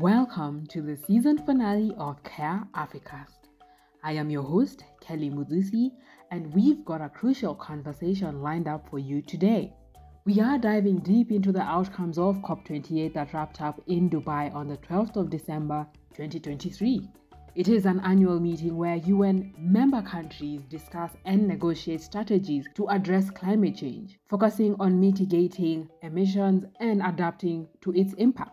Welcome to the season finale of CARE Africast. I am your host, Kelly Mudusi, and we've got a crucial conversation lined up for you today. We are diving deep into the outcomes of COP28 that wrapped up in Dubai on the 12th of December 2023. It is an annual meeting where UN member countries discuss and negotiate strategies to address climate change, focusing on mitigating emissions and adapting to its impacts.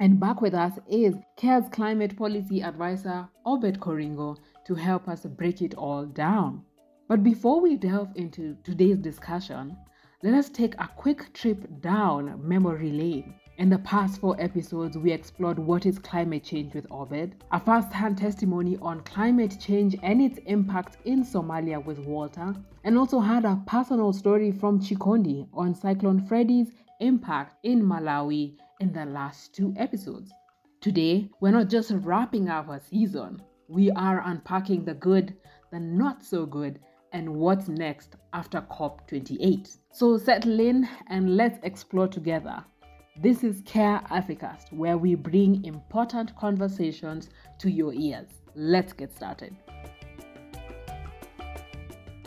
And back with us is CARE's climate policy advisor, Obed Koringo, to help us break it all down. But before we delve into today's discussion, let us take a quick trip down memory lane. In the past 4 episodes, we explored what is climate change with Obed, a first-hand testimony on climate change and its impact in Somalia with Walter, and also had a personal story from Chikondi on Cyclone Freddy's impact in Malawi in the last 2 episodes. Today, we're not just wrapping up a season, we are unpacking the good, the not so good, and what's next after COP28. So settle in and let's explore together. This is CARE Africast, where we bring important conversations to your ears. Let's get started.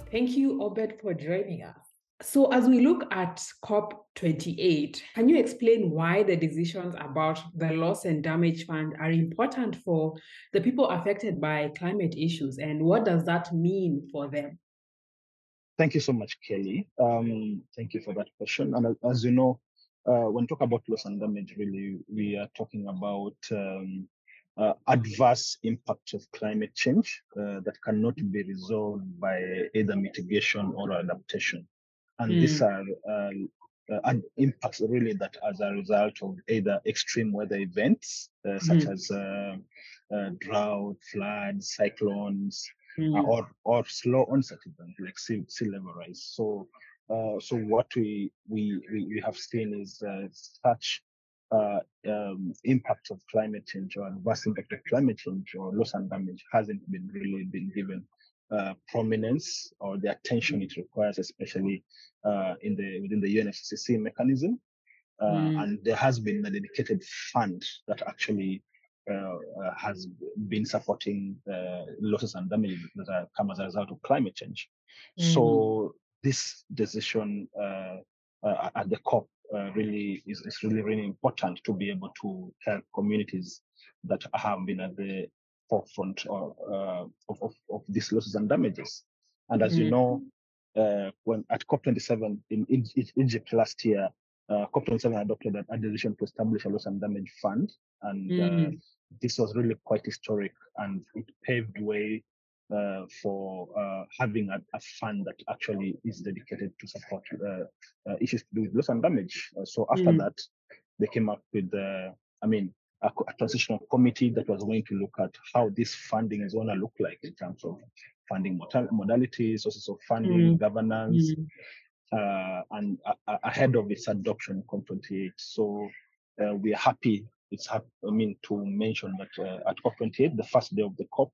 Thank you, Obed, for joining us. So as we look at COP28, can you explain why the decisions about the Loss and Damage Fund are important for the people affected by climate issues, and what does that mean for them? Thank you so much, Kelly. Thank you for that question. And as you know, when we talk about loss and damage, really, we are talking about adverse impacts of climate change that cannot be resolved by either mitigation or adaptation. And these are impacts, really, that as a result of either extreme weather events, such as drought, floods, cyclones, or slow onset events like sea level rise. So what we have seen is such impact of climate change or adverse impact of climate change or loss and damage hasn't been really been given prominence or the attention it requires, especially within the UNFCCC mechanism. And there has been a dedicated fund that actually has been supporting losses and damage that come as a result of climate change. So this decision at the COP really is really important to be able to help communities that have been at the forefront of these losses and damages. And as you know, when at COP27 in Egypt last year, COP27 adopted a decision to establish a loss and damage fund, and this was really quite historic, and it paved way for having a fund that actually is dedicated to support issues to do with loss and damage. So after that, they came up with, a transitional committee that was going to look at how this funding is going to look like in terms of funding modalities, sources of funding, governance, and ahead of its adoption in COP28. So we are happy. To mention that at COP28, the first day of the COP,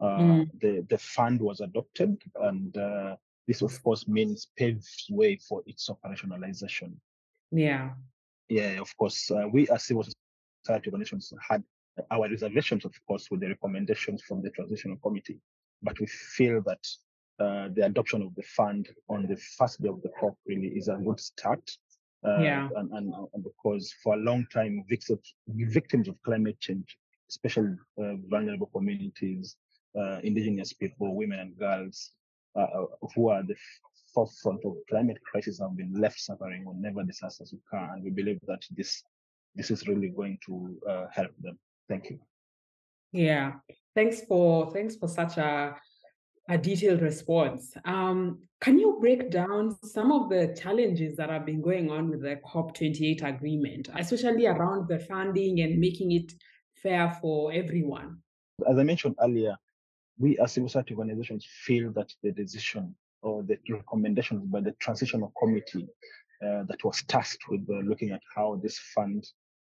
the fund was adopted, and this of course means paves way for its operationalization. Of course, we as civil society organizations had our reservations, of course, with the recommendations from the transitional committee, but we feel that the adoption of the fund on the first day of the COP really is a good start. And because for a long time victims of climate change, especially vulnerable communities, indigenous people, women and girls, who are the forefront of climate crisis, have been left suffering whenever disasters occur, and we believe that this is really going to help them. Thank you. Thanks for such a detailed response. Can you break down some of the challenges that have been going on with the COP28 agreement, especially around the funding and making it fair for everyone? As I mentioned earlier, we as civil society organizations feel that the decision or the recommendations by the transitional committee that was tasked with looking at how this fund,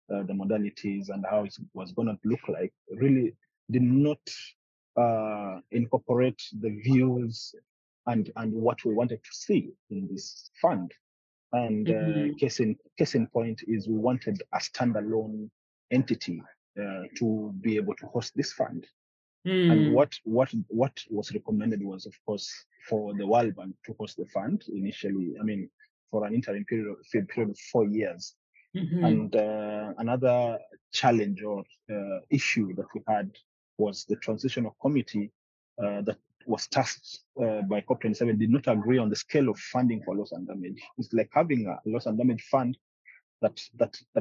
the modalities, and how it was going to look like, really did not incorporate the views and what we wanted to see in this fund. And case in point is we wanted a standalone entity to be able to host this fund. And what was recommended was, of course, for the World Bank to host the fund initially, I mean, for an interim period of 4 years. And another challenge or issue that we had was the transitional committee that was tasked by COP27 did not agree on the scale of funding for loss and damage. It's like having a loss and damage fund that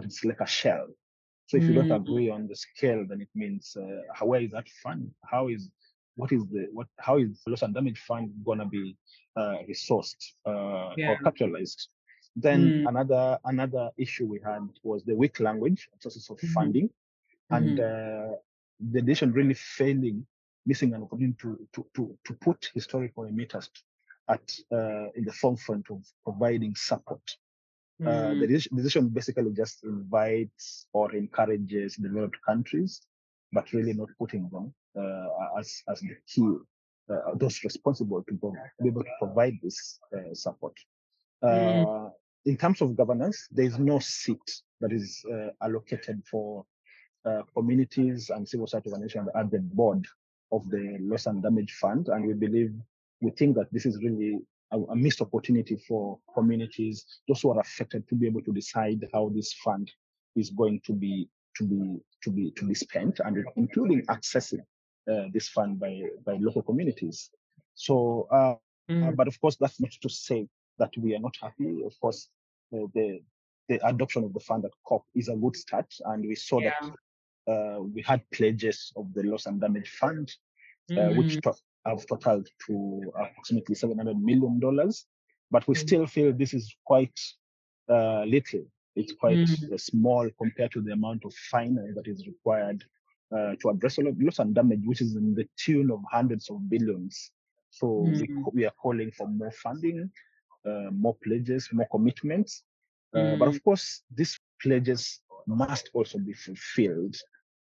is like a shell. So if you don't agree on the scale, then it means where is that fund? How is the loss and damage fund gonna be resourced or capitalized? Then another issue we had was the weak language sources of funding, and the nation really missing an opportunity to put historical emitters in the forefront of providing support. The decision basically just invites or encourages developed countries, but really not putting them as the key, those responsible to be able to provide this support. In terms of governance, there is no seat that is allocated for communities and civil society organizations at the board of the Loss and Damage Fund, and we think that this is really a missed opportunity for communities, those who are affected, to be able to decide how this fund is going to be spent, and including accessing this fund by local communities. So, but of course, that's not to say that we are not happy. Of course, the adoption of the fund at COP is a good start, and we saw that. We had pledges of the Loss and Damage Fund, which have totaled to approximately $700 million. But we still feel this is quite little. It's quite small compared to the amount of finance that is required to address loss and damage, which is in the tune of hundreds of billions. So we are calling for more funding, more pledges, more commitments. But of course, these pledges must also be fulfilled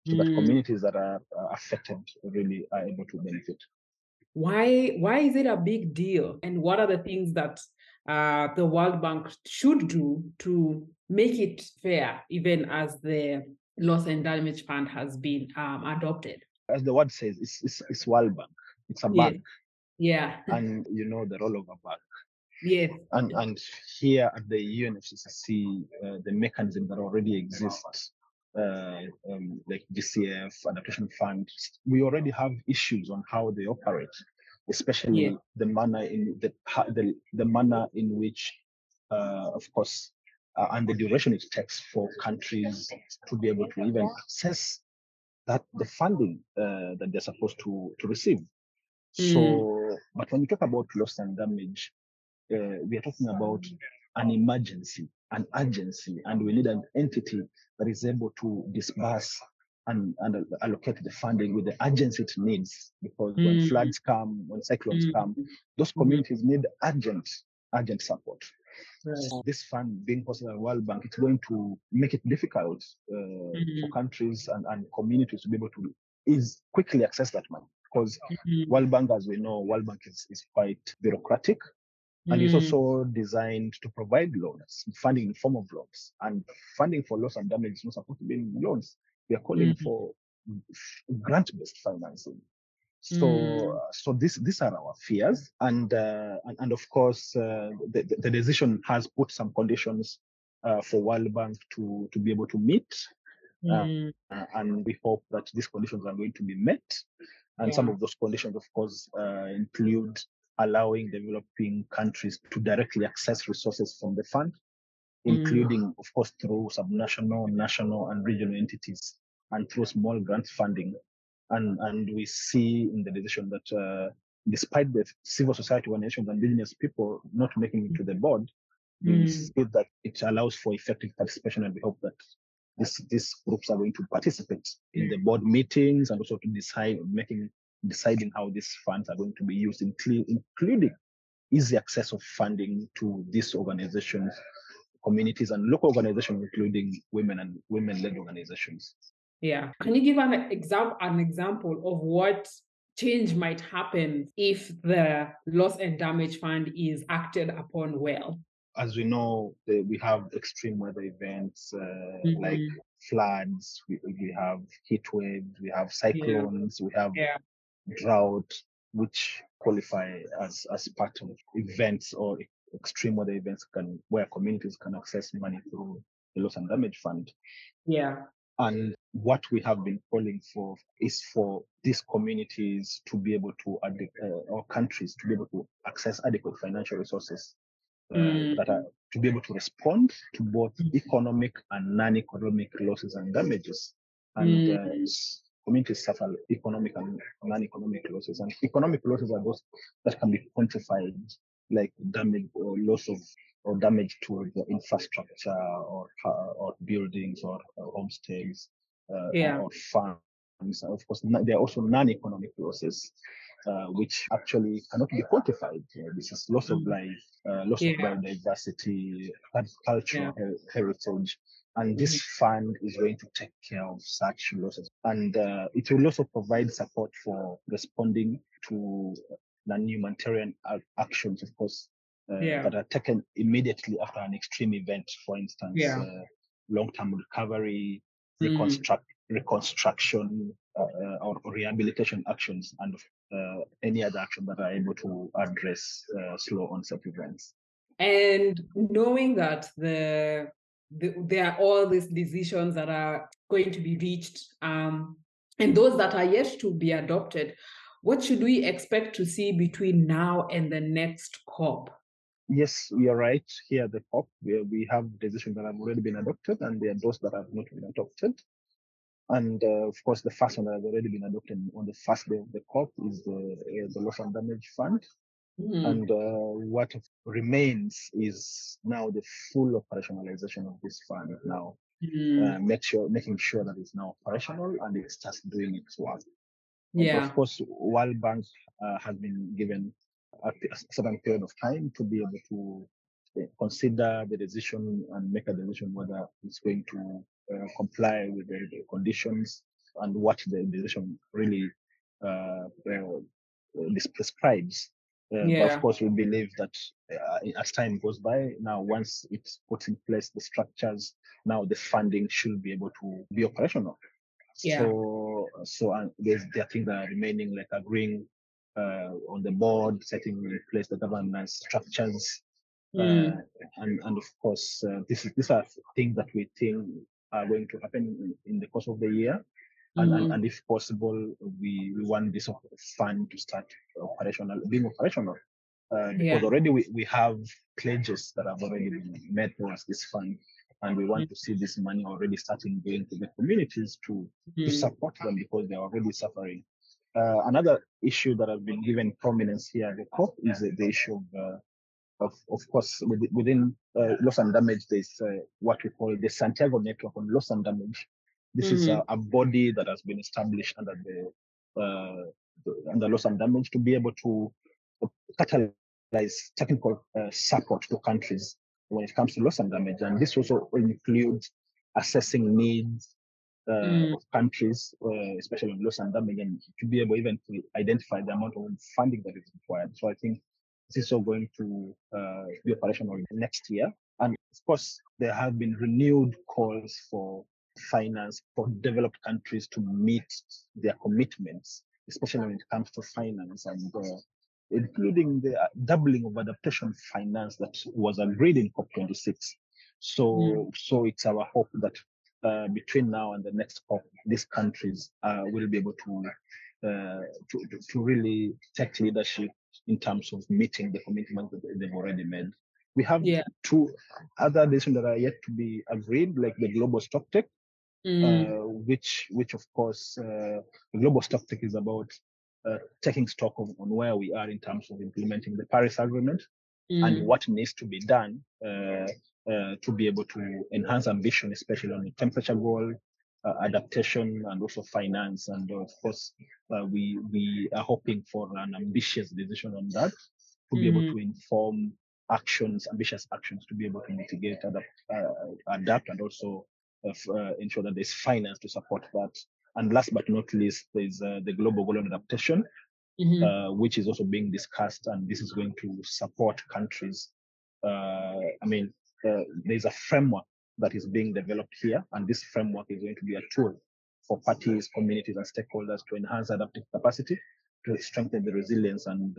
so that communities that are affected really are able to benefit. Why is it a big deal? And what are the things that the World Bank should do to make it fair, even as the Loss and Damage Fund has been adopted? As the word says, it's World Bank. It's a bank. Yeah. And you know the role of a bank. Yes. And here at the UNFCCC, the mechanism that already exists, like GCF, adaptation funds, we already have issues on how they operate, especially the manner in the manner in which, of course, and the duration it takes for countries to be able to even access that the funding that they're supposed to receive. So, but when you talk about loss and damage, we are talking about an emergency, an urgency, and we need an entity that is able to disburse and allocate the funding with the urgency it needs. Because when floods come, when cyclones come, those communities need urgent support. Right. So this fund being hosted at the World Bank, it's going to make it difficult for countries and communities to be able to quickly access that money. Because World Bank, as we know, World Bank is quite bureaucratic. And it's also designed to provide loans, funding in the form of loans. And funding for loss and damage is not supposed to be in loans. We are calling for grant-based financing. So, these are our fears. And of course, the decision has put some conditions for World Bank to be able to meet. And we hope that these conditions are going to be met. And some of those conditions, of course, include allowing developing countries to directly access resources from the fund, including, of course, through subnational, national, and regional entities, and through small grant funding. And we see in the decision that despite the civil society organizations and indigenous people not making it to the board, we see that it allows for effective participation, and we hope that these groups are going to participate in the board meetings and also to deciding how these funds are going to be used, including easy access of funding to these organizations, communities, and local organizations, including women and women-led organizations. Yeah. Can you give an example of what change might happen if the Loss and Damage Fund is acted upon well? As we know, we have extreme weather events like floods, we have heat waves, we have cyclones, we have drought, which qualify as part of events or extreme weather events where communities can access money through the Loss and Damage Fund. Yeah. And what we have been calling for is for these communities to be able to, or countries to be able to access adequate financial resources that are to be able to respond to both economic and non-economic losses and damages. And communities suffer economic and non-economic losses. And economic losses are those that can be quantified, like damage or loss of or damage to the infrastructure or buildings or homestays or farms. Of course, there are also non-economic losses, which actually cannot be quantified. This is loss of life, loss of biodiversity, cultural heritage. And this fund is going to take care of such losses. And it will also provide support for responding to non-humanitarian actions, of course, that are taken immediately after an extreme event, for instance, long-term recovery, reconstruction, or rehabilitation actions, and any other action that are able to address slow onset events. And knowing that there are all these decisions that are going to be reached, and those that are yet to be adopted, what should we expect to see between now and the next COP? Yes, you are right. Here at the COP, we have decisions that have already been adopted, and there are those that have not been adopted. And of course, the first one that has already been adopted on the first day of the COP is the Loss and Damage Fund. And what remains is now the full operationalization of this fund now, making sure that it's now operational and it starts doing its work. Yeah. Of course, World Bank has been given a certain period of time to be able to consider the decision and make a decision whether it's going to comply with the conditions and what the decision really prescribes. But of course, we believe that as time goes by, now once it's put in place the structures, now the funding should be able to be operational. Yeah. So there are things that are remaining, like agreeing on the board, setting in place the governance structures, and of course, these are things that we think are going to happen in the course of the year, and if possible, we want this fund to start being operational. Because already we have pledges that have already been made towards this fund. And we want to see this money already starting going to the communities to support them because they're already suffering. Another issue that has been given prominence here at the COP is the issue of course, within loss and damage, there's what we call the Santiago Network on Loss and Damage. This is a body that has been established under the Loss and Damage to be able to catalyze technical support to countries when it comes to loss and damage. And this also includes assessing needs of countries, especially on loss and damage, and to be able even to identify the amount of funding that is required. So I think this is all going to be operational next year. And of course, there have been renewed calls for finance for developed countries to meet their commitments, especially when it comes to finance and including the doubling of adaptation finance that was agreed in COP26. So it's our hope that between now and the next COP, these countries will be able to really take leadership in terms of meeting the commitments that they've already made. We have two other decisions that are yet to be agreed, like the global stocktake, which of course, the global stocktake is about taking stock on where we are in terms of implementing the Paris Agreement and what needs to be done to be able to enhance ambition, especially on the temperature goal, adaptation, and also finance. And of course, we are hoping for an ambitious decision on that to be able to inform ambitious actions, to be able to mitigate, adapt, and also ensure that there's finance to support that. And last but not least, there's the global goal on adaptation, which is also being discussed, and this is going to support countries. There's a framework that is being developed here, and this framework is going to be a tool for parties, communities, and stakeholders to enhance adaptive capacity, to strengthen the resilience and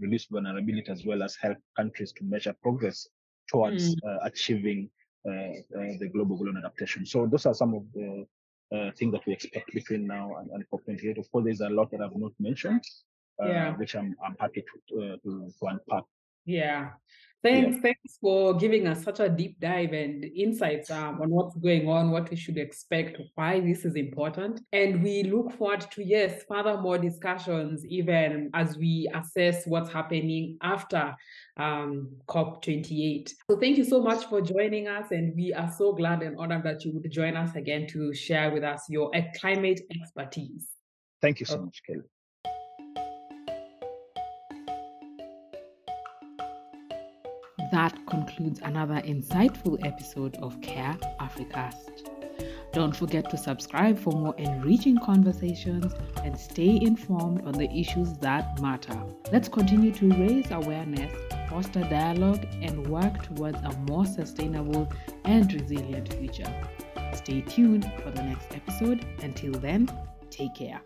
reduce vulnerability, as well as help countries to measure progress towards achieving the global goal on adaptation. So those are some of the things that we expect between now and COP28. Of course, there's a lot that I've not mentioned, which I'm happy to unpack. Yeah. Thanks for giving us such a deep dive and insights on what's going on, what we should expect, why this is important. And we look forward to, further more discussions, even as we assess what's happening after COP28. So thank you so much for joining us. And we are so glad and honored that you would join us again to share with us your climate expertise. Thank you so much, Kelly. That concludes another insightful episode of CARE Africast. Don't forget to subscribe for more enriching conversations and stay informed on the issues that matter. Let's continue to raise awareness, foster dialogue, and work towards a more sustainable and resilient future. Stay tuned for the next episode. Until then, take care.